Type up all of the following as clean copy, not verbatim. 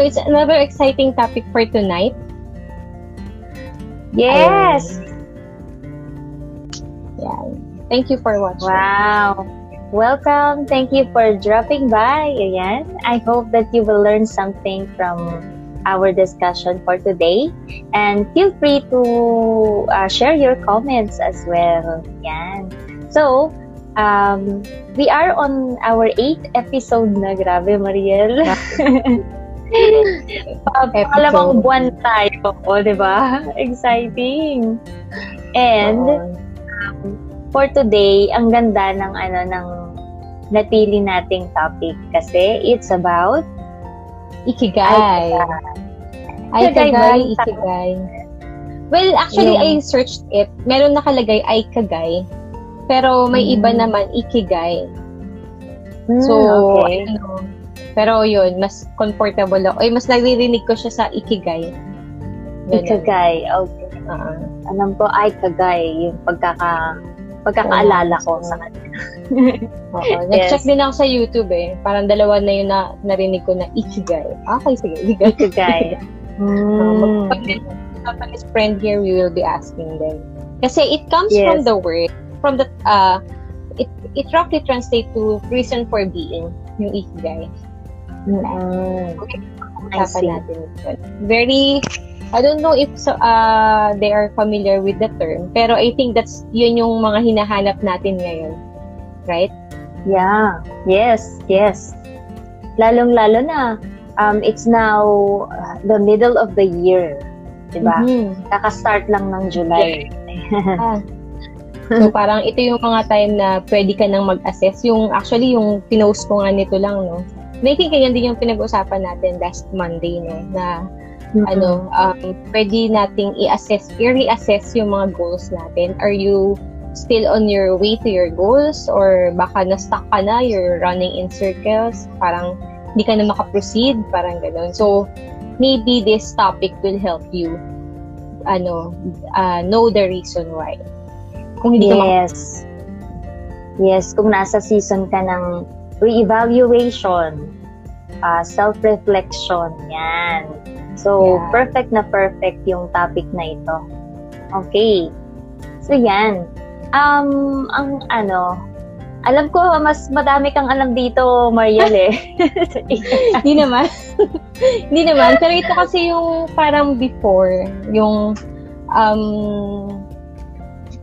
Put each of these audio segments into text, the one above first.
So it's another exciting topic for tonight. Yes! Yeah. Thank you for watching. Wow! Welcome! Thank you for dropping by again. I hope that you will learn something from our discussion for today. And feel free to share your comments as well. Yeah. So, we are on our 8th episode na. Grabe, Mariel. Pangalawang buwan tayo, diba? Exciting. And for today, ang ganda ng ano ng napili nating topic kasi it's about Ikigai. Ikigai. Well, actually, I searched it. Meron nakalagay Ikigai. Pero may iba naman Ikigai. So, ano, pero yun, mas comfortable ako. Ay, mas naririnig ko siya sa Ikigai. Ganun. Ikigai, okay. Alam ko, Ikigai, yung pagkakaalala ko sa kanila. Nag-check din ako sa YouTube eh. Parang dalawa na yun na narinig ko na Ikigai. Okay, sige, Ikigai. Pag is friend here, we will be asking them. Kasi it comes from the word, from the, it roughly translates to reason for being, yung Ikigai. Okay, pag-usapan natin ito. Very, I don't know if they are familiar with the term, pero I think that's yun yung mga hinahanap natin ngayon. Right? Yeah. Yes, yes. Lalong-lalo na, it's now the middle of the year. Diba? Kaka-start lang ng July. So, parang ito yung mga time na pwede ka nang mag-assess. Yung, actually, yung pinost ko nga nito lang, no? I think ganyan din yung pinag-usapan natin last Monday, no? Na, pwede nating i-assess, i-reassess yung mga goals natin. Are you still on your way to your goals? Or baka na-stuck ka na, you're running in circles, parang hindi ka na makaproceed, parang gano'n. So, maybe this topic will help you know the reason why. Kung hindi kung nasa season ka ng re-evaluation, self-reflection, yan. So, perfect na perfect yung topic na ito. Okay. So, yan. Alam ko, mas madami kang alam dito, Mariel, eh. Hindi naman. Hindi naman. Pero ito kasi yung parang before, yung,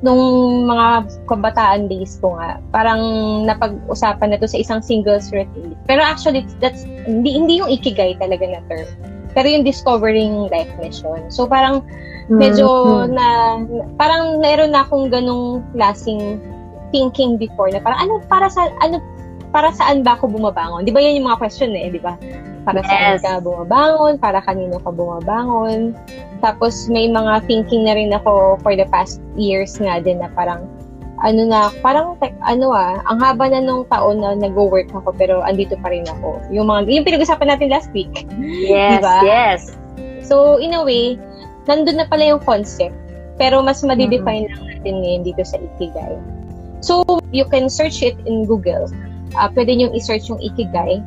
nung mga kabataan days ko nga, parang napag-usapan na to sa isang singles retreat. Pero actually, that's hindi yung Ikigai talaga na term. Pero yung discovering life mission. So parang medyo parang meron na akong ganung klaseng thinking before na parang para saan ba ako bumabangon? 'Di ba yan yung mga question eh, 'di ba? Para saan ka bumabangon? Para kanino ka bumabangon? Tapos may mga thinking na rin ako for the past years nga din na ang haba na nung taon na nag-work ako pero andito pa rin ako. Yung pinag-usapan natin last week. Yes, diba? Yes. So, in a way, nandun na pala yung concept pero mas madidefine lang natin ngayon dito sa Ikigai. So, you can search it in Google. Pwede nyo i-search yung Ikigai.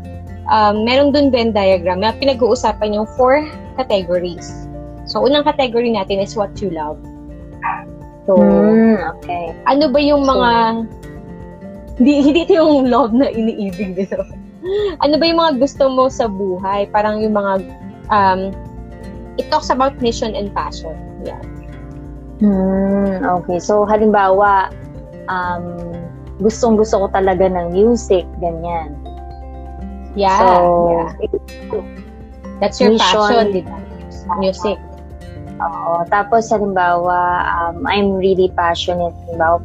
Meron dun Venn diagram na pinag-uusapan yung 4 categories. So, unang category natin is what you love. So, okay. Ano ba yung mga... Hindi ito yung love na iniibig dito. Ano ba yung mga gusto mo sa buhay? Parang yung mga... it talks about mission and passion. Yeah. Okay. So, halimbawa, gustong-gusto ko talaga ng music, ganyan. Yeah. So, that's your passion, diba? Music. Oo. Tapos, halimbawa, I'm really passionate. Halimbawa,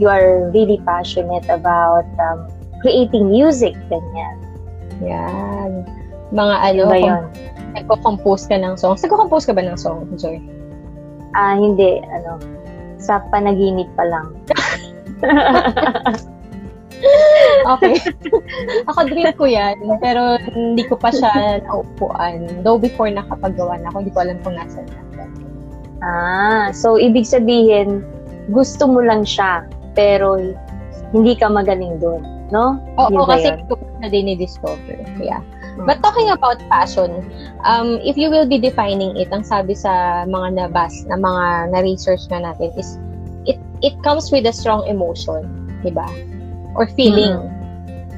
you are really passionate about creating music, ganyan. Yan. Mga ano, ba yun? Nagko-compose ka ng songs. Nagko-compose ka ba ng song, Joy? Hindi. Ano, sa panaginip pa lang. Okay. Ako dream ko yan, pero hindi ko pa siya naupuan. Though before nakapagawa na ako, hindi ko alam kung nasan na. So ibig sabihin, gusto mo lang siya, pero hindi ka magaling doon, no? Oo, kasi ito ko na din i-discover. Yeah. But talking about passion, if you will be defining it, ang sabi sa mga na-research na natin is, it comes with a strong emotion, di ba? Or feeling.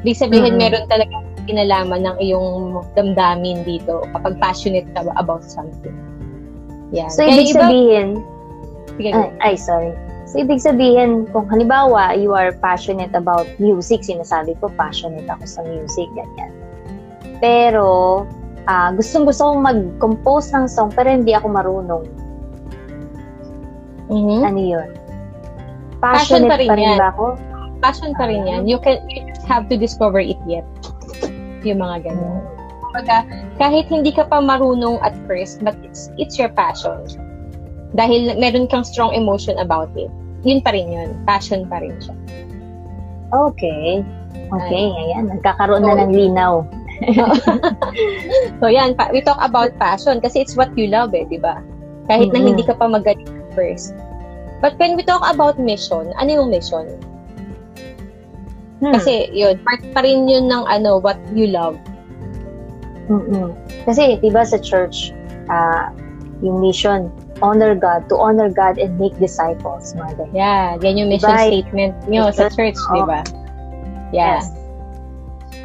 Ibig sabihin, meron talaga kinalaman ng iyong damdamin dito kapag passionate ka about something. Yeah. So, ibig sabihin, So, ibig sabihin, kung halimbawa, you are passionate about music, sinasabi ko, passionate ako sa music, ganyan. Pero, gustong-gusto kong mag-compose ng song, pero hindi ako marunong. Ano yun? Passionate pa rin ba ako? Passion pa rin yan. You just have to discover it yet. Yung mga ganyan. Kahit hindi ka pa marunong at first, but it's your passion. Dahil meron kang strong emotion about it. Yun pa rin yun. Passion pa rin siya. Okay. Okay, ayan. Nagkakaroon na ng linaw. So, yan. We talk about passion kasi it's what you love, eh, di ba? Kahit na hindi ka pa magaling first. But when we talk about mission, ano yung mission? Kasi, yun. Part pa rin yun ng ano, what you love. Kasi, di ba, sa church, yung mission, to honor God and make disciples, mother. Yeah, yan yung mission statement nyo sa church, di ba? Yeah. Yes.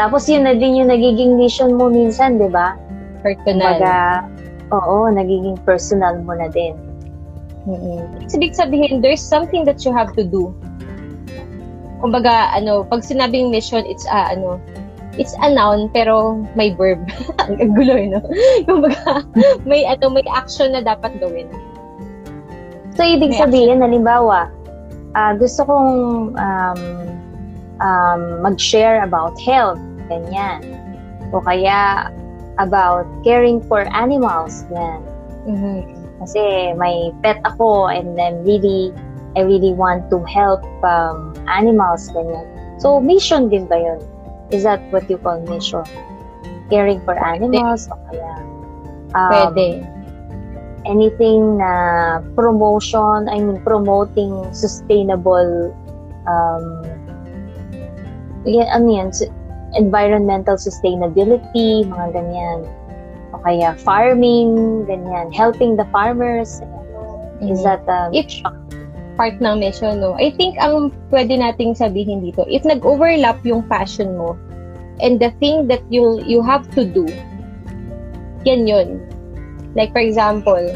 Tapos yun na din yung nagiging mission mo minsan, di ba? Personal. Nagiging personal mo na din. Ibig sabihin, there's something that you have to do. Kumbaga, pag sinabing mission, it's a noun, pero may verb. Ang gulo, no? Kumbaga, may action na dapat gawin. So, ibig sabihin, halimbawa, gusto kong mag-share about health, ganyan. O kaya, about caring for animals, ganyan. Kasi, may pet ako, and then I really want to help animals, ganyan. So, mission din ba yun? Is that what you call mission? Caring for animals? O kaya, pwede. Anything na promoting sustainable, environmental sustainability, mga ganyan. O kaya farming, ganyan. Helping the farmers. Is that part ng mission, no? I think ang pwede nating sabihin dito, if nag-overlap yung passion mo and the thing that you have to do, yan yun. Like, for example,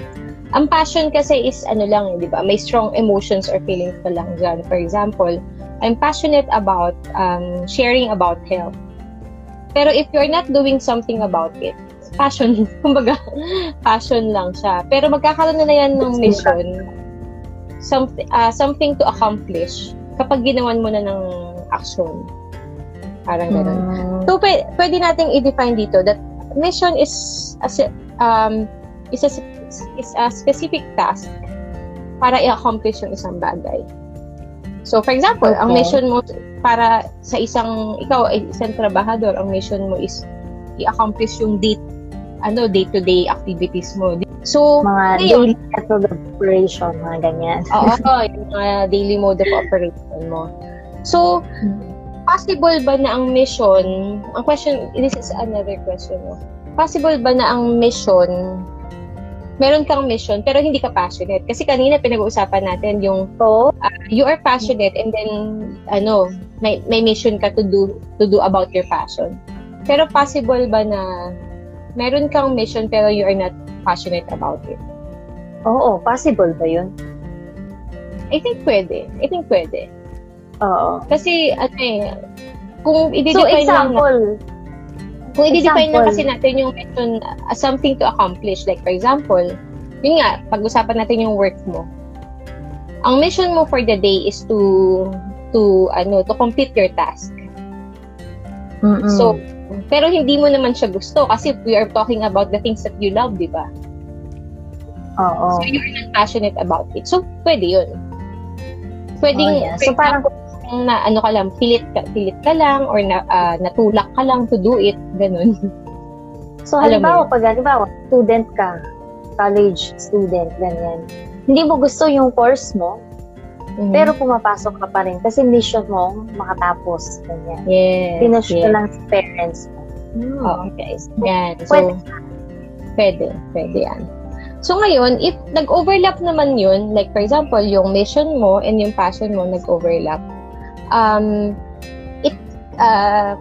ang passion kasi is di ba? May strong emotions or feelings pa lang dyan. For example, I'm passionate about sharing about health. Pero if you're not doing something about it, passion, kumbaga, passion lang siya. Pero magkakaroon na yan ng mission. Something to accomplish kapag ginawan mo na ng action. Parang gano'n. So, pwede nating i-define dito that mission is a specific task para i-accomplish yung isang bagay. So, for example, ang mission mo para sa isang trabahador, ang mission mo is i-accomplish yung day-to-day activities mo. So, mga daily mode of operation, mga ganyan. Yung mga daily mode of operation mo. So, possible ba na ang mission, this is another question, no? Possible ba na ang mission, meron kang mission, pero hindi ka passionate? Kasi kanina pinag-uusapan natin yung, you are passionate and then, may mission ka to do about your passion. Pero possible ba na, meron kang mission, pero you are not passionate about it? Oo, possible ba yun? I think pwede. Oo. Kasi, kung i-define lang kasi natin yung mission, something to accomplish. Like, for example, yun nga, pag-usapan natin yung work mo. Ang mission mo for the day is to complete your task. So, pero hindi mo naman siya gusto kasi we are talking about the things that you love, di ba? Oo. So, you're not passionate about it. So, pwede yun. So, parang na, pilit ka lang or natulak ka lang to do it, ganun. So, halimbawa, student ka, college student, ganyan. Hindi mo gusto yung course mo, pero pumapasok ka pa rin kasi mission mo makatapos, ganyan. Pinush ka lang sa parents mo. Oo, guys. Yan. So, pwede yan. So, ngayon, if nag-overlap naman yun, like, for example, yung mission mo and yung passion mo nag-overlap,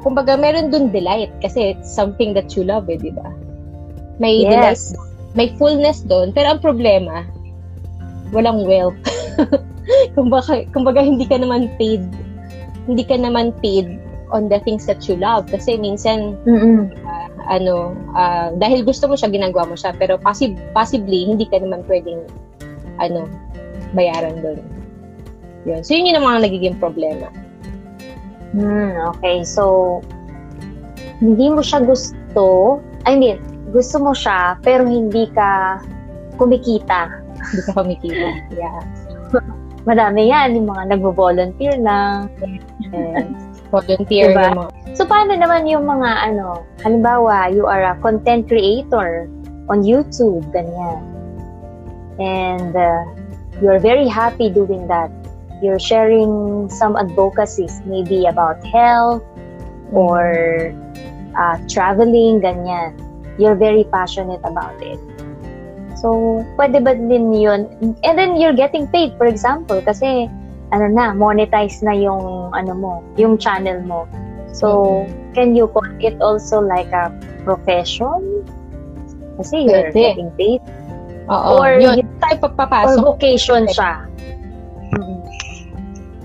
kumbaga, meron dun delight kasi it's something that you love, eh, di ba? May delight, may fullness dun. Pero ang problema, walang wealth. kumbaga, hindi ka naman paid on the things that you love kasi minsan dahil gusto mo siya, ginagawa mo siya, pero possibly hindi ka naman pwedeng bayaran doon. Yun, so yun yung mga nagiging problema. Okay, so hindi mo siya gusto, gusto mo siya pero hindi ka kumikita. Yeah. Madami yan, yung mga nagvo-volunteer lang. Volunteer, diba? So, paano naman yung mga, halimbawa, you are a content creator on YouTube, ganyan. And you're very happy doing that. You're sharing some advocacies, maybe about health or traveling, ganyan. You're very passionate about it. So, pwede ba din yun? And then, you're getting paid, for example, kasi monetize na yung yung channel mo. So, can you call it also like a profession? Kasi you're getting paid. Oo, or yun tayo papasok. Or vocation siya.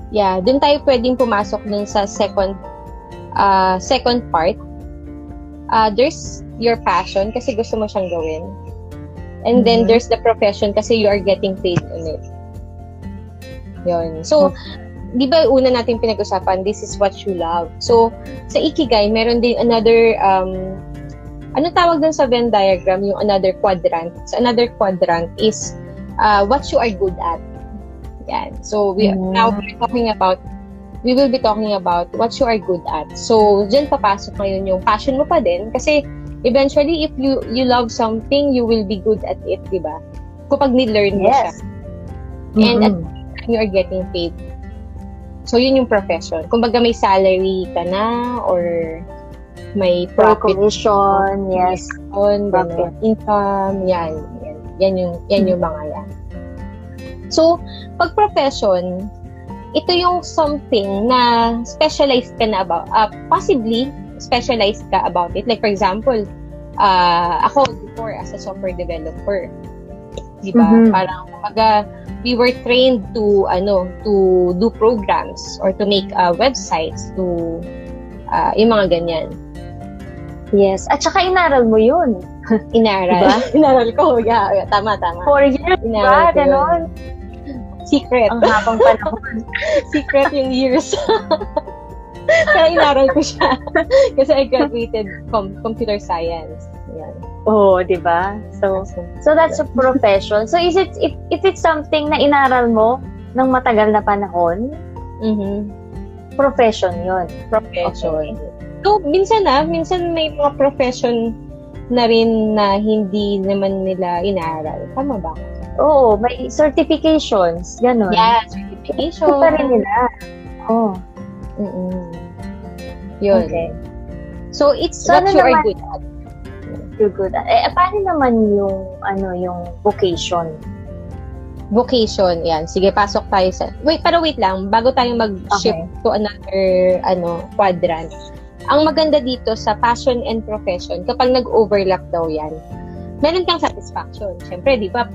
Yeah, dun tayo pwedeng pumasok dun sa second part. There's your passion kasi gusto mo siyang gawin. And then there's the profession kasi you are getting paid on it. Yun. So, di ba una natin pinag-usapan, this is what you love. So, sa Ikigai, meron din another, tawag dun sa Venn diagram, yung another quadrant. So, another quadrant is what you are good at. Yan. So, we will be talking about what you are good at. So, dyan papasok ngayon yung passion mo pa din. Kasi, eventually, if you love something, you will be good at it, di ba? Kapag ni-learn mo siya. And you are getting paid. So, yun yung profession. Kumbaga, may salary ka na or may profit. Commission, yes. Profit. Income, yan. Yan yung mga yan. So, pag profession, ito yung something na specialized ka na about. Possibly, specialized ka about it. Like, for example, ako before as a software developer. Diba? Parang, kumbaga, we were trained to do programs or to make websites, to yung mga ganyan. Yes, at saka inaral mo yun. Inaral? Diba? Inaral ko, yeah, tama. 4 years, inaral ba? Ganon? Secret. Ang habang panahon. Secret yung years. Kaya inaral ko siya. Kasi I graduated computer science. Yan. Oh, di ba? So that's a profession. So is it something na inaral mo ng matagal na panahon? Profession 'yon. Profession. Okay. So minsan may mga profession na rin na hindi naman nila inaaral. Tama ba? Oo, may certifications, gano'n. Yeah, certification. Ito pa rin nila. Oh. Yun. Okay. So it's what you are good at. You're good at. Paano naman yung vocation? Vocation, yan. Sige, pasok tayo sa... Wait lang. Bago tayo mag-shift to another quadrant. Ang maganda dito sa passion and profession, kapag nag-overlap daw yan, meron kang satisfaction. Siyempre, di ba?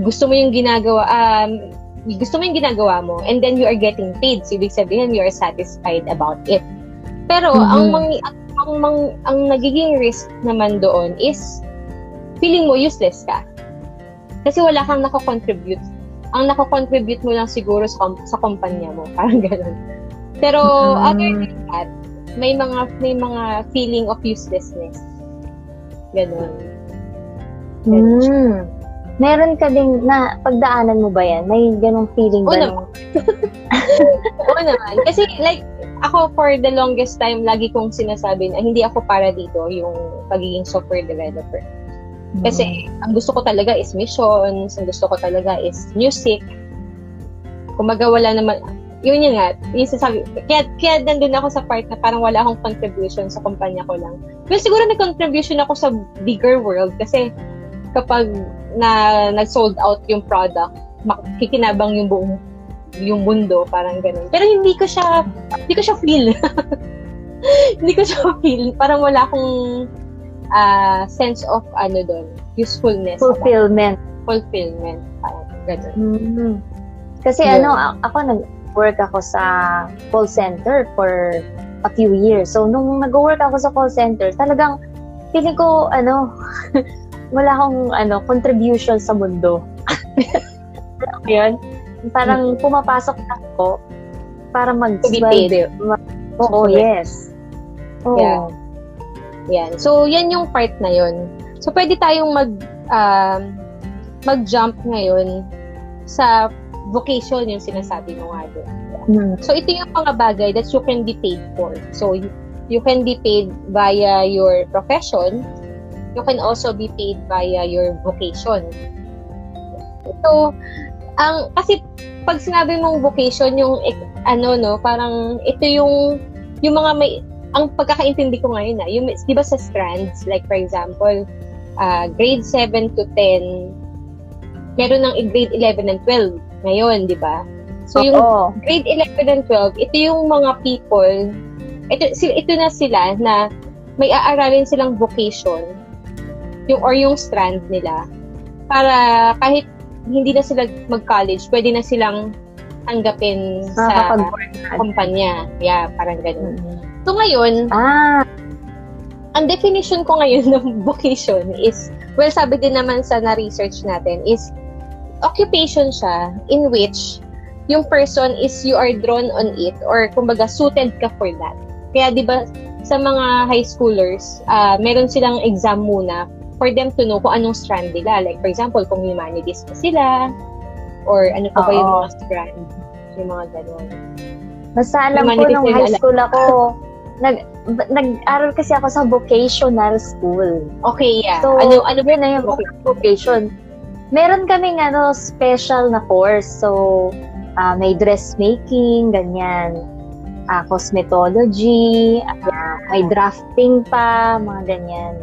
Gusto mo yung ginagawa mo, and then you are getting paid. So, ibig sabihin, you are satisfied about it. Pero, ang nagiging risk naman doon is feeling mo useless ka. Kasi wala kang nakakontribute. Ang nakakontribute mo lang siguro sa kumpanya mo. Parang ganun. Pero other than that, may mga feeling of uselessness. Ganun. Meron ka ding na pagdaanan mo ba yan? May ganung feeling ba? Oo naman. Kasi like, ako for the longest time, lagi kong sinasabi na hindi ako para dito yung pagiging software developer. Kasi ang gusto ko talaga is missions, ang gusto ko talaga is music. Kumbaga wala naman, yun yun nga, yung sasabi, kaya nandun ako sa part na parang wala akong contribution sa kumpanya ko lang. Pero siguro nag-contribution ako sa bigger world kasi kapag na nag-sold out yung product, makikinabang yung buong yung mundo, parang ganun. Pero hindi ko siya feel. Hindi ko siya feel. Parang wala akong sense of ano doon, usefulness. Fulfillment. Parang ganun. Mm-hmm. Kasi yeah. Ako nag-work ako sa call center for a few years. So, nung nag-work ako sa call center, talagang feeling ko, wala akong contribution sa mundo. Yun. Parang pumapasok ako para mag-survive. Oo, yes. Oh. Yeah. Yan. So, yan yung part na yun. So, pwede tayong mag-jump ngayon sa vocation, yung sinasabi mo nga doon. So, ito yung mga bagay that you can be paid for. So, you can be paid via your profession. You can also be paid via your vocation. So, kasi pag sinabi mong vocation, yung parang ito yung mga may ang pagkakaintindi ko ngayon na yung 'di ba sa strands, like for example grade 7 to 10 meron ng grade 11 and 12 ngayon, 'di ba? So yung grade 11 and 12, ito yung mga people, ito na sila na may aaralin silang vocation yung or yung strand nila para kahit hindi na sila mag-college, pwede na silang tanggapin sa kumpanya. Yeah, parang ganun. So ngayon, ang definition ko ngayon ng vocation is, well, sabi din naman sa na-research natin, is occupation siya in which yung person is you are drawn on it or kumbaga suited ka for that. Kaya di ba sa mga high schoolers, meron silang exam muna for them to know kung anong strand nila. Like, for example, kung humanities pa sila, or ano pa ba yung mga strand. Yung mga ganun. Basta alam ko, nung high school ako, nag-aral kasi ako sa vocational school. Okay, yeah. So, ano ba na yung vocation? Meron kaming special na course. So, may dressmaking, ganyan. Cosmetology, may drafting pa, mga ganyan.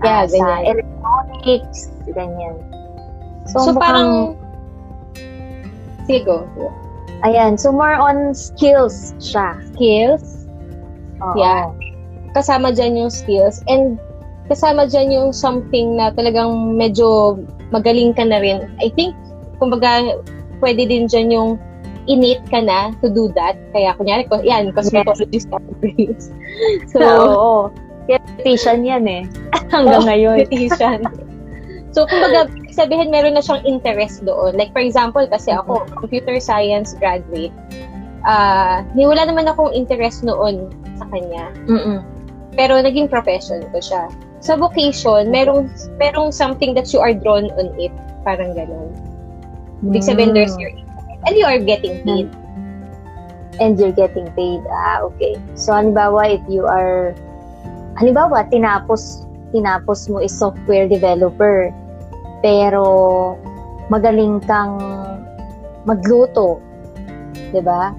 Yeah, ganyan. Sa electronics, ganyan. So parang... Sigo. Ayan, so more on skills siya. Skills? Oo. Yeah. Kasama dyan yung skills. And kasama dyan yung something na talagang medyo magaling ka na rin. I think, kumbaga, pwede din dyan yung innate ka na to do that. Kaya, kunyari, cosmetologist categories. So, oo. Dietitian yan hanggang ngayon. Dietitian. So, kumbaga, sabihin meron na siyang interest doon. Like, for example, kasi ako, computer science graduate, wala naman akong interest noon sa kanya. Mm-mm. Pero, naging profession ko siya. Sa vocation, merong something that you are drawn on it. Parang ganun. Ibig sabihin, there's your interest. And you are getting paid. And you're getting paid. Okay. So, halimbawa, if you are... Halimbawa, tinapos mo is software developer, pero magaling kang magluto, diba?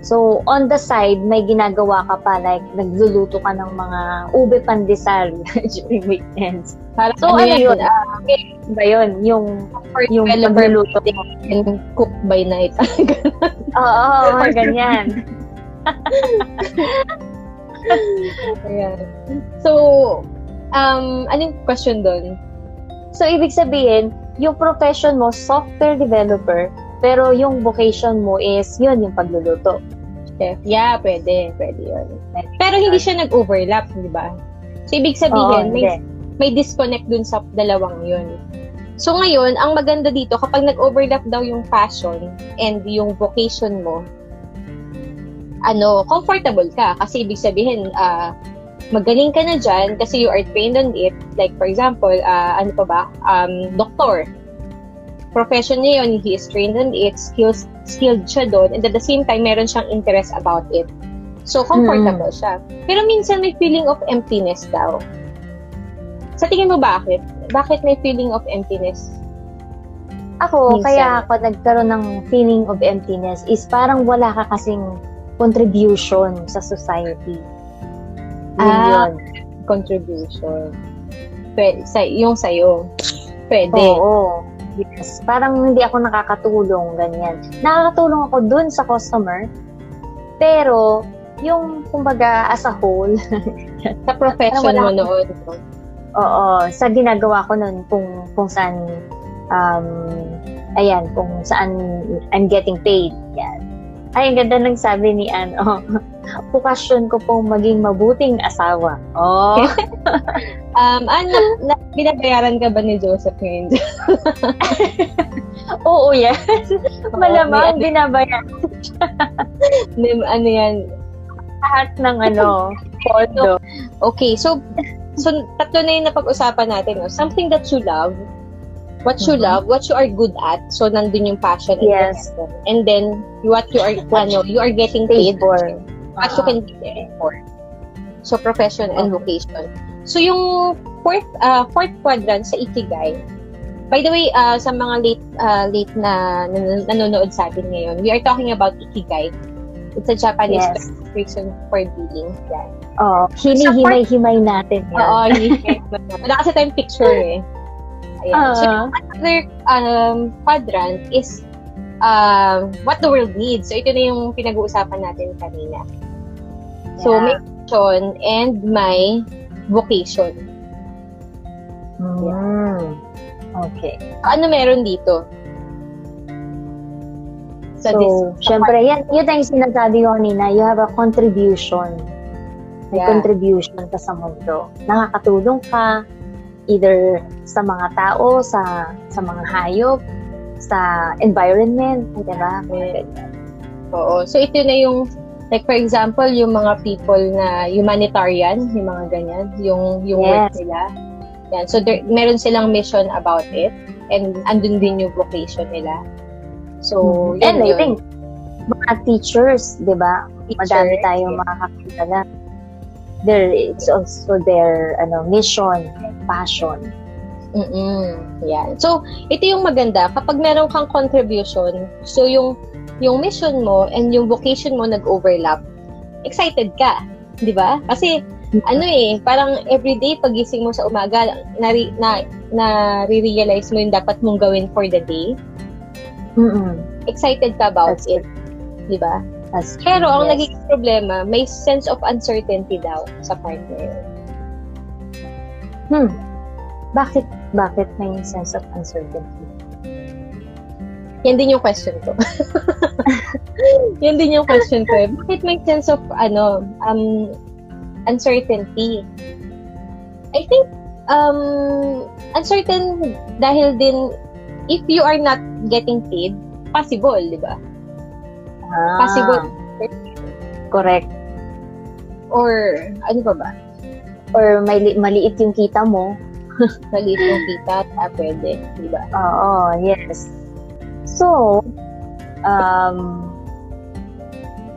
So, on the side, may ginagawa ka pa, like, nagluluto ka ng mga ube pandesal during weekends. Parang so, yun? Ba yun? Yung pagluto and cook by night. Oo, ganyan. Ayan. So, anong question doon? So, ibig sabihin, yung profession mo, software developer, pero yung vocation mo is, yun, yung pagluluto. Chef. Yeah, pwede yun. Pero hindi siya nag-overlap, di ba? So, ibig sabihin, may disconnect dun sa dalawang yun. So, ngayon, ang maganda dito, kapag nag-overlap daw yung passion and yung vocation mo, comfortable ka. Kasi ibig sabihin, magaling ka na dyan kasi you are trained on it. Like, for example, doktor. Profession niya yun, he is trained on it, skilled siya doon, and at the same time, meron siyang interest about it. So, comfortable siya. Pero minsan, may feeling of emptiness daw. Sa tingin mo, bakit? Bakit may feeling of emptiness? Ako, minsan. Kaya ako nagkaroon ng feeling of emptiness is parang wala ka kasing contribution sa society. Contribution. Yung sa'yo. Pwede. Oo. Yes. Parang hindi ako nakakatulong, ganyan. Nakakatulong ako dun sa customer, pero yung, kumbaga, as a whole. Sa profession mo noon. Oo. Sa ginagawa ko noon kung saan, kung saan I'm getting paid. Yan. Ay, ang ganda ng sabi ni Ann. Oh, pukasyon ko pong maging mabuting asawa. Oh. Ann, binabayaran ka ba ni Joseph ngayon? Oo, yes. Malamang binabayaran siya. Ano yan? Lahat ng pondo. Okay, so tatlo na yung napag-usapan natin. No? Something that you love, what you love, what you are good at. So, nandun yung passion. Yes. And then, what you are, you are getting paid for. What you can be there for. So, profession and vocation. So, yung fourth quadrant sa Ikigai. By the way, sa mga late na nanonood sa atin ngayon, we are talking about Ikigai. It's a Japanese expression for dealing. Yeah. Oh, hinihimay-himay natin yan. Oo, hinihimay-himay. Wala kasi tayong picture eh. Ayan. So, another quadrant is what the world needs. So, ito na yung pinag-uusapan natin kanina. Yeah. So, my passion and my vocation. Yeah. Okay. So, ano meron dito? So, syempre, yun ang sinasabi ko nina, you have a contribution. May contribution ka sa mundo. Nakakatulong ka, either sa mga tao, sa mga hayop, sa environment, diba? Oo. So, ito na yung, like for example, yung mga people na humanitarian, yung mga ganyan, yung work nila. Yan. So, meron silang mission about it, and andun din yung vocation nila. So, and I think, mga teachers, di ba? Madami tayong mga kakilala. There is also their mission, passion. So, ito yung maganda. Kapag meron kang contribution, so yung mission mo and yung vocation mo nag-overlap, excited ka, di ba? Kasi, parang everyday pagising mo sa umaga, nare-realize mo yung dapat mong gawin for the day. Excited ka about it, di ba? Pero ang nagiging problema, may sense of uncertainty daw sa partner. Bakit may sense of uncertainty? Yan din yung question ko. Bakit may sense of uncertainty? I think uncertain dahil din if you are not getting paid, possible, di ba? Possible. Correct. Or, ano pa ba? Or maliit yung kita mo. Maliit yung kita, pwede, di ba? Oo, yes. So,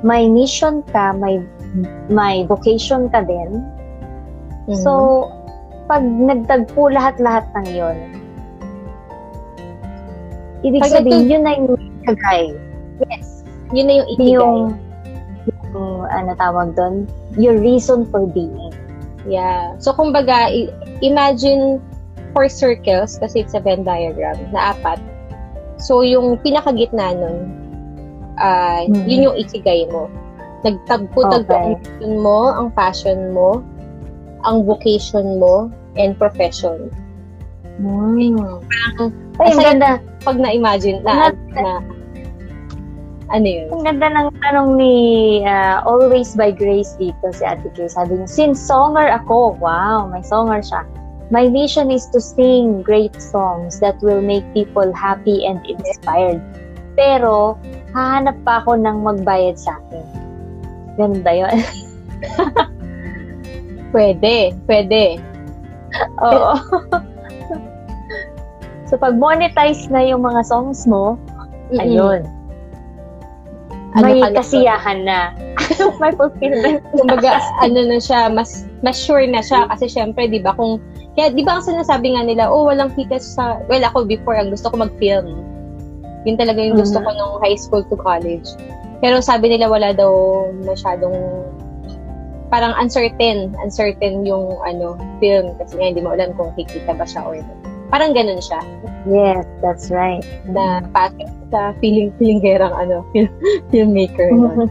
may mission ka, may vocation ka din. So, pag nagtagpo lahat-lahat ng yon, ibig sabihin, yun na yung Ikigai. Yes. Yun na yung Ikigai. Yung tawag doon, your reason for being. Yeah. So, kumbaga, imagine four circles, kasi it's a Venn diagram, na apat. So, yung pinakagitna nun, yun yung Ikigai mo. Nagtagpo-tagpo ang passion mo, ang vocation mo, and profession. Ay, ang ganda. Pag na-imagine na ano yun? Ang ganda ng tanong ni Always by Grace dito si Ate Grace. Sabi niya, since songer ako, wow, may songer siya. My mission is to sing great songs that will make people happy and inspired. Pero, hahanap pa ako ng magbayad sa akin. Ganda yun. Pwede. Oo. So, pag monetize na yung mga songs mo, ayun. May kasiyahan na. May fulfillment. Kumbaga, na siya, mas sure na siya. Kasi syempre, di ba, kung, kaya, di ba ang sinasabi nga nila, walang kita sa, well, ako before, ang gusto ko mag-film. Yun talaga yung gusto ko nung high school to college. Pero sabi nila wala daw masyadong, parang uncertain yung ano film kasi hindi mo alam kung kikita ba siya or not. Parang ganun siya. Yes, that's right. Na paakit sa feeling gerang ano, filmmaker. No?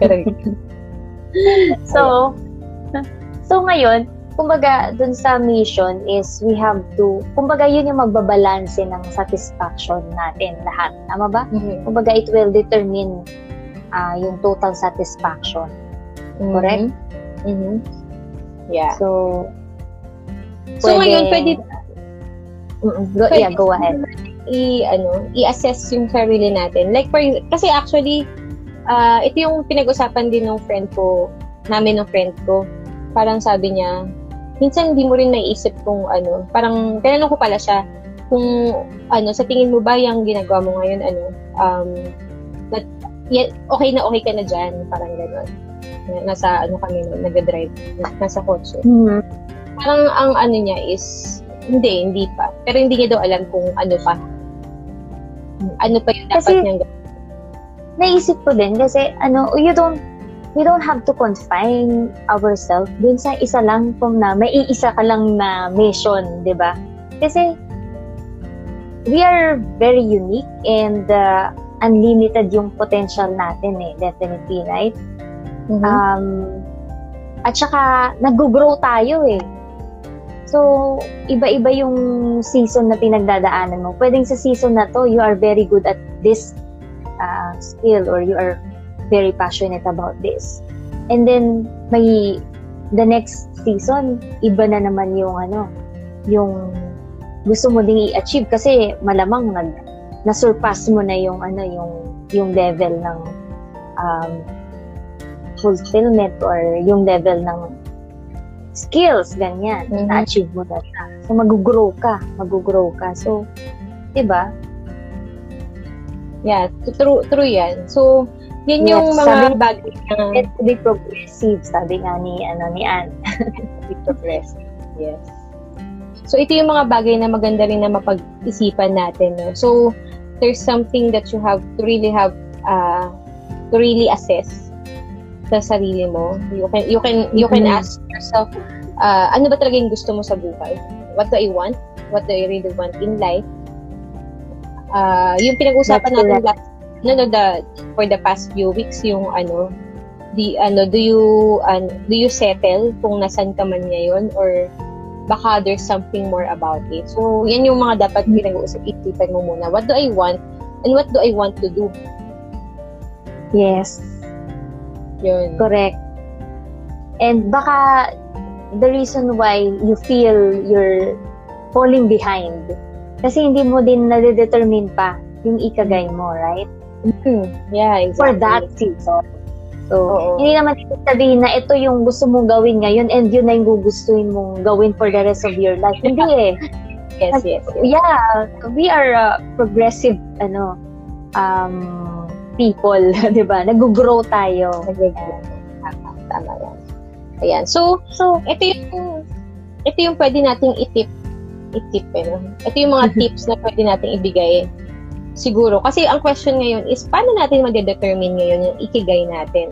So ngayon, kumbaga dun sa mission is we have to, kumbaga yun yung magbabalanse ng satisfaction natin lahat. Tama ba? Mm-hmm. Kumbaga it will determine yung total satisfaction. Mm-hmm. Correct? Mm-hmm. Yeah. So ngayon go ahead. I-assess yung sarili natin. Like for kasi actually ito yung pinag-usapan din ng friend ko. Parang sabi niya, minsan hindi mo rin maiisip kung ano, parang tinanong ko pala siya kung ano, sa tingin mo ba yung ginagawa mo ngayon ano, okay ka na diyan, parang gano'n. Nasa ano kami, nagda-drive, nasa kotse. Mm-hmm. Parang ang ano niya is hindi pa. Pero hindi niya daw alam kung ano pa. Ano pa yung dapat niyang gawin. Naisip ko din kasi ano, we don't have to confine ourselves dun sa isa lang kung na may iisa ka lang na mission, 'di ba? Kasi we are very unique and unlimited yung potential natin definitely, right? Mm-hmm. At saka nag-grow tayo . So, iba-iba yung season na pinagdadaanan mo. Pwedeng sa season na to, you are very good at this skill or you are very passionate about this. And then, the next season, iba na naman yung yung gusto mo ding i-achieve kasi malamang na-surpass mo na yung yung level ng fulfillment or yung level ng skills, ganyan, na-achieve mo na siya. So, mag-grow ka. So, diba? Yeah, true yan. So, yun yung mga bagay ng... It's to be progressive, sabi nga ni Ann. Be progressive, yes. So, ito yung mga bagay na maganda rin na mapag-isipan natin. No? So, there's something that you have to really assess sa sarili mo. You can ask yourself, ano ba talaga yung gusto mo sa buhay? What do I want? What do I really want in life? Yung pinag-usapan natin for the past few weeks, yung do you settle kung nasan ka man ngayon or baka there's something more about it. So, yan yung mga dapat pinag-usapan mo muna. What do I want? And what do I want to do? Yes. Yun. Correct. And baka the reason why you feel you're falling behind kasi hindi mo din nade-determine pa yung ikigai mo, right? Mm-hmm. Yeah, exactly. For that season. So, hindi naman sabihin na ito yung gusto mong gawin ngayon and yun na yung gugustuhin mong gawin for the rest of your life. Hindi Yes. Yeah, we are progressive people, di ba? Nag-grow tayo. Tama yan. Ayan. So ito yung pwede nating itip. Ito yung mga tips na pwede nating ibigay. Siguro. Kasi ang question ngayon is, paano natin mag-determine ngayon yung ikigai natin?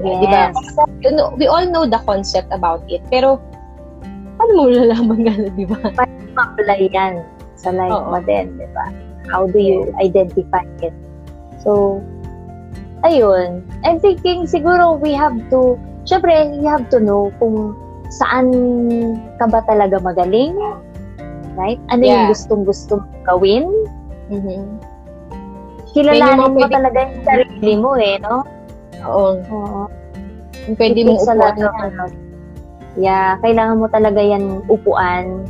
Yes. Di ba? We all know the concept about it. Pero, paano mo lalaman nga, di ba? Paano ma-apply yan sa life mo din, di ba? How do you identify it? So, ayun. I'm thinking, siguro, you have to know kung saan ka ba talaga magaling, right? Ano yung gustong-gusto gawin? Mm-hmm. Kilalanin mo talaga yung sarili mo, no? Oo. Pwede mong upuan. Yeah, kailangan mo talaga yan upuan,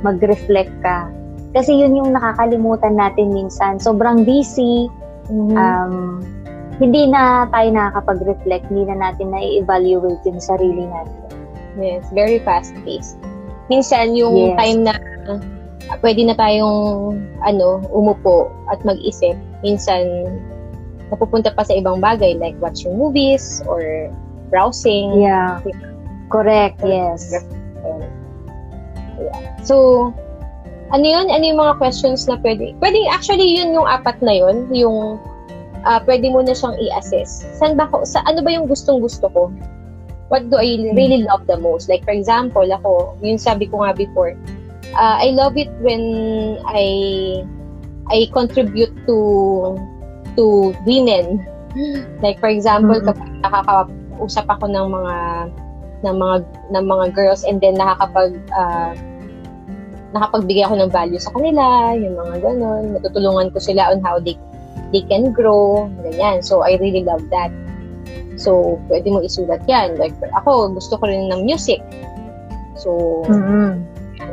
mag-reflect ka. Kasi yun yung nakakalimutan natin minsan. Sobrang busy, hindi na tayo nakakapag-reflect, hindi na natin na-evaluate yung sarili natin. Yes, very fast-paced. Minsan yung time na pwede na tayong umupo at mag-isip, minsan napupunta pa sa ibang bagay like watching movies or browsing. Yeah. Correct, yes. So, Ano yun? Ano yung mga questions na pwede? Pwede actually yun yung apat na yun, yung pwede mo na siyang i-assess. Saan ba ko, sa ano ba yung gustong-gusto ko? What do I really love the most? Like for example, ako, yung sabi ko nga before, I love it when I contribute to women. Like for example, kapag nakakausap ako ng mga girls and then nakapagbigay ako ng value sa kanila, yung mga ganon, natutulungan ko sila on how they can grow, ganyan. So, I really love that. So, pwede mo isulat yan. Like, ako, gusto ko rin ng music. So,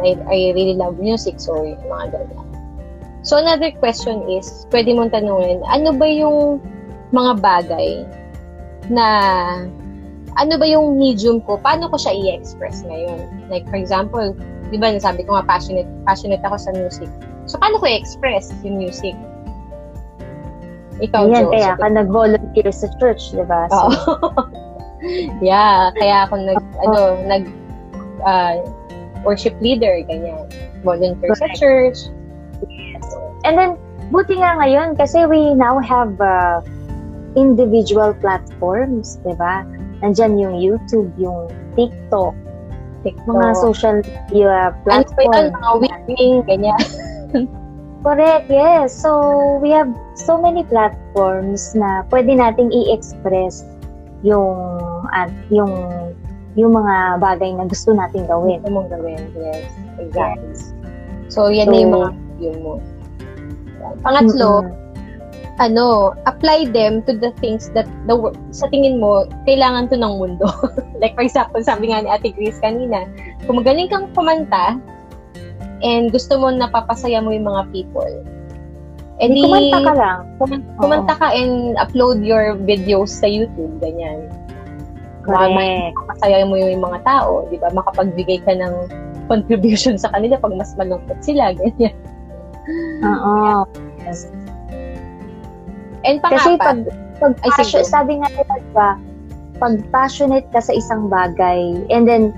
I really love music. So, yung mga ganyan. So, another question is, pwede mong tanungin, ano ba yung medium ko? Paano ko siya i-express ngayon? Like, for example, di ba, nasabi ko nga, passionate ako sa music. So, paano ko i-express yung music? Ikaw, ayan, Jo, kaya ka nag-volunteer sa church, di ba? So, yeah, kaya ako worship leader, ganyan. Volunteer sa church. Yes. And then, buti nga ngayon, kasi we now have individual platforms, di ba? Nandyan yung YouTube, yung TikTok. Mga social media platforms. Ano pa yun? Mga winning, ganyan. Correct, yes. So, we have so many platforms na pwede nating i-express yung mga bagay na gusto nating gawin. Gusto mong gawin, yes. Exactly. Yes. So, yan na yung mga yun mo. Pangatlo, apply them to the things that sa tingin mo, kailangan to ng mundo. Like for example, sabi nga ni Ate Grace kanina, kung magaling kang kumanta, and gusto mo napapasaya mo yung mga people. And kumanta ka lang. Kumanta ka and upload your videos sa YouTube, ganyan. Correct. Mapapasaya mo yung mga tao, di ba? Makapagbigay ka ng contribution sa kanila pag mas malungkot sila, ganyan. Oo. Yes. And kasi sabi nga nila, diba, pag passionate ka sa isang bagay, and then,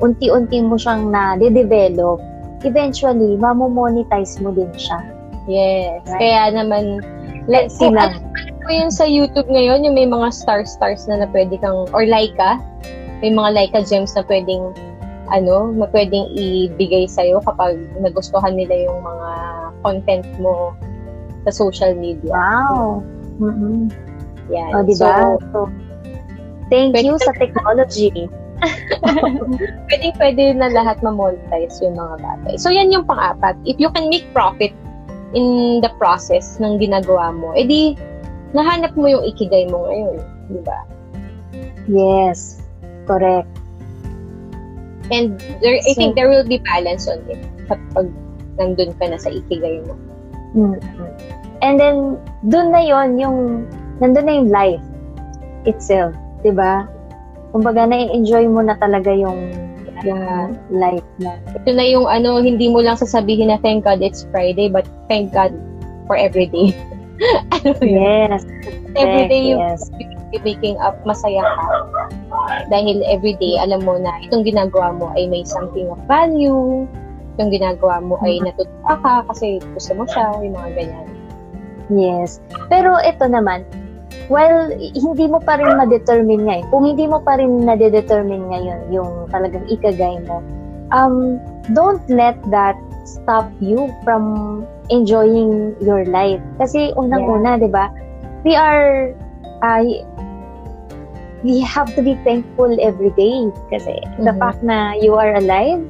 unti-unti mo siyang na-develop, eventually, mamomonetize mo din siya. Yes. Right? Kaya naman, let's see na. Alam mo yun sa YouTube ngayon, yung may mga stars na pwede kang, or Laika, may mga Laika gems na pwedeng, na pwedeng ibigay sa'yo kapag nagustuhan nila yung mga content mo sa social media. Wow. Yeah. Oh, diba? So, thank you sa technology. Pwede na lahat ma-monetize yung mga bagay. So, yan yung pang-apat. If you can make profit in the process ng ginagawa mo, edi, nahanap mo yung ikigai mo ngayon. Diba? Yes. Correct. And I think there will be balance on it kapag nandun ka na sa ikigai mo. And then, nandun na yung life itself, diba? Kumbaga, na-enjoy mo na talaga yung life na. Ito na yung, hindi mo lang sasabihin na, thank God it's Friday, but thank God for every day. Yes. Every day, you're waking up, masaya ka. Dahil every day, alam mo na, itong ginagawa mo ay may something of value, yung ginagawa mo ay natutuwa ka kasi gusto mo siya, yung mga ganyan. Yes. Pero ito naman, while hindi mo pa rin ma-determine ngayon, kung hindi mo pa rin na-determine ngayon yung talagang ikigai mo, don't let that stop you from enjoying your life. Kasi unang-una, di ba, we have to be thankful every day kasi the fact na you are alive,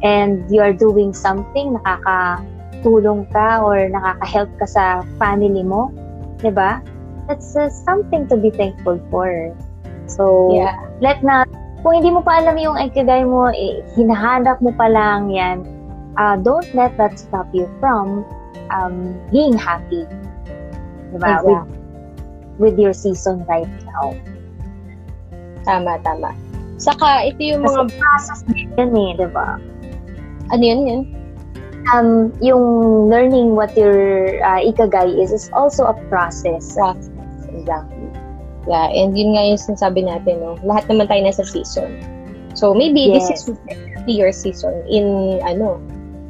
and you are doing something, nakakatulong ka or nakaka-help ka sa family mo, diba? That's something to be thankful for. So, kung hindi mo pa alam yung ikigai mo, hinahanap mo pa lang yan, don't let that stop you from being happy, diba? Exactly. With your season right now. Tama. Saka, ito yung mga process din yan diba? Ano yun? Yung learning what your ikigai is also a process. Exactly. Yeah, and yun nga yung sinasabi natin, no? Lahat naman tayo nasa season. So, maybe this is your season in,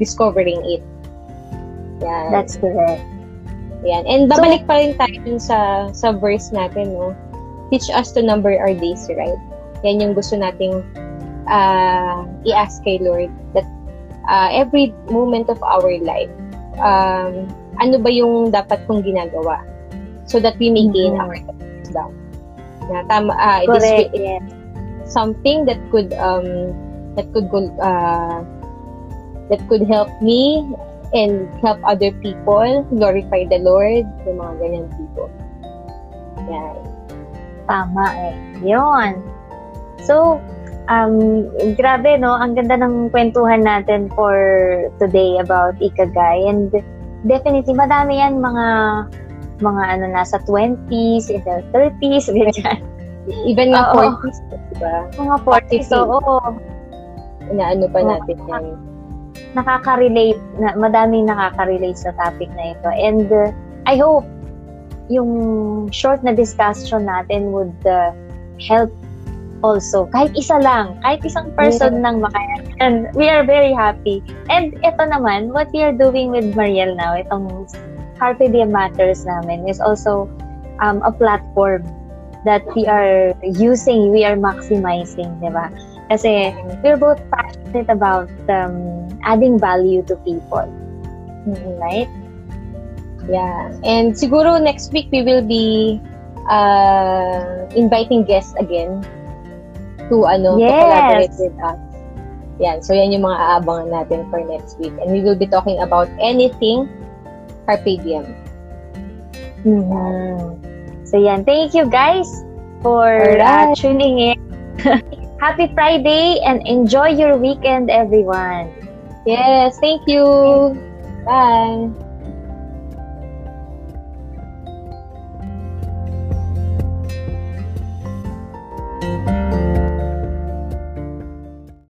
discovering it. Yan. That's correct. Yan. And babalik pa rin tayo dun sa verse natin, no? Teach us to number our days, right? Yan yung gusto nating i-ask kay Lord, that every moment of our life, ano ba yung dapat kong ginagawa so that we maintain our wisdom. Na tama, correct. It is something that could help me and help other people glorify the Lord, yung mga ganyan people. Yan. Tama eh. Yun. So, grabe, no? Ang ganda ng kwentuhan natin for today about Ikigai. And definitely, madami yan mga ano, nasa 20s, in their 30s, ganyan. Even mga 40s, diba? Mga 40s, oo. Inaano pa natin yan. Nakaka-relate, madaming nakaka-relate sa topic na ito. And I hope yung short na discussion natin would help also. Kahit isa lang, kahit isang person nang makaya. And we are very happy. And ito naman, what we are doing with Mariel now, itong Carpe Diem Matters namin is also a platform that we are using, we are maximizing, di ba? Kasi we're both passionate about adding value to people. Right? Yeah. And siguro next week we will be inviting guests again to to collaborate with us. Yan. So yan yung mga aabangan natin for next week. And we will be talking about anything Carpe Diem. So yan. Thank you guys for tuning in. Happy Friday and enjoy your weekend, everyone. Yes, thank you. Bye.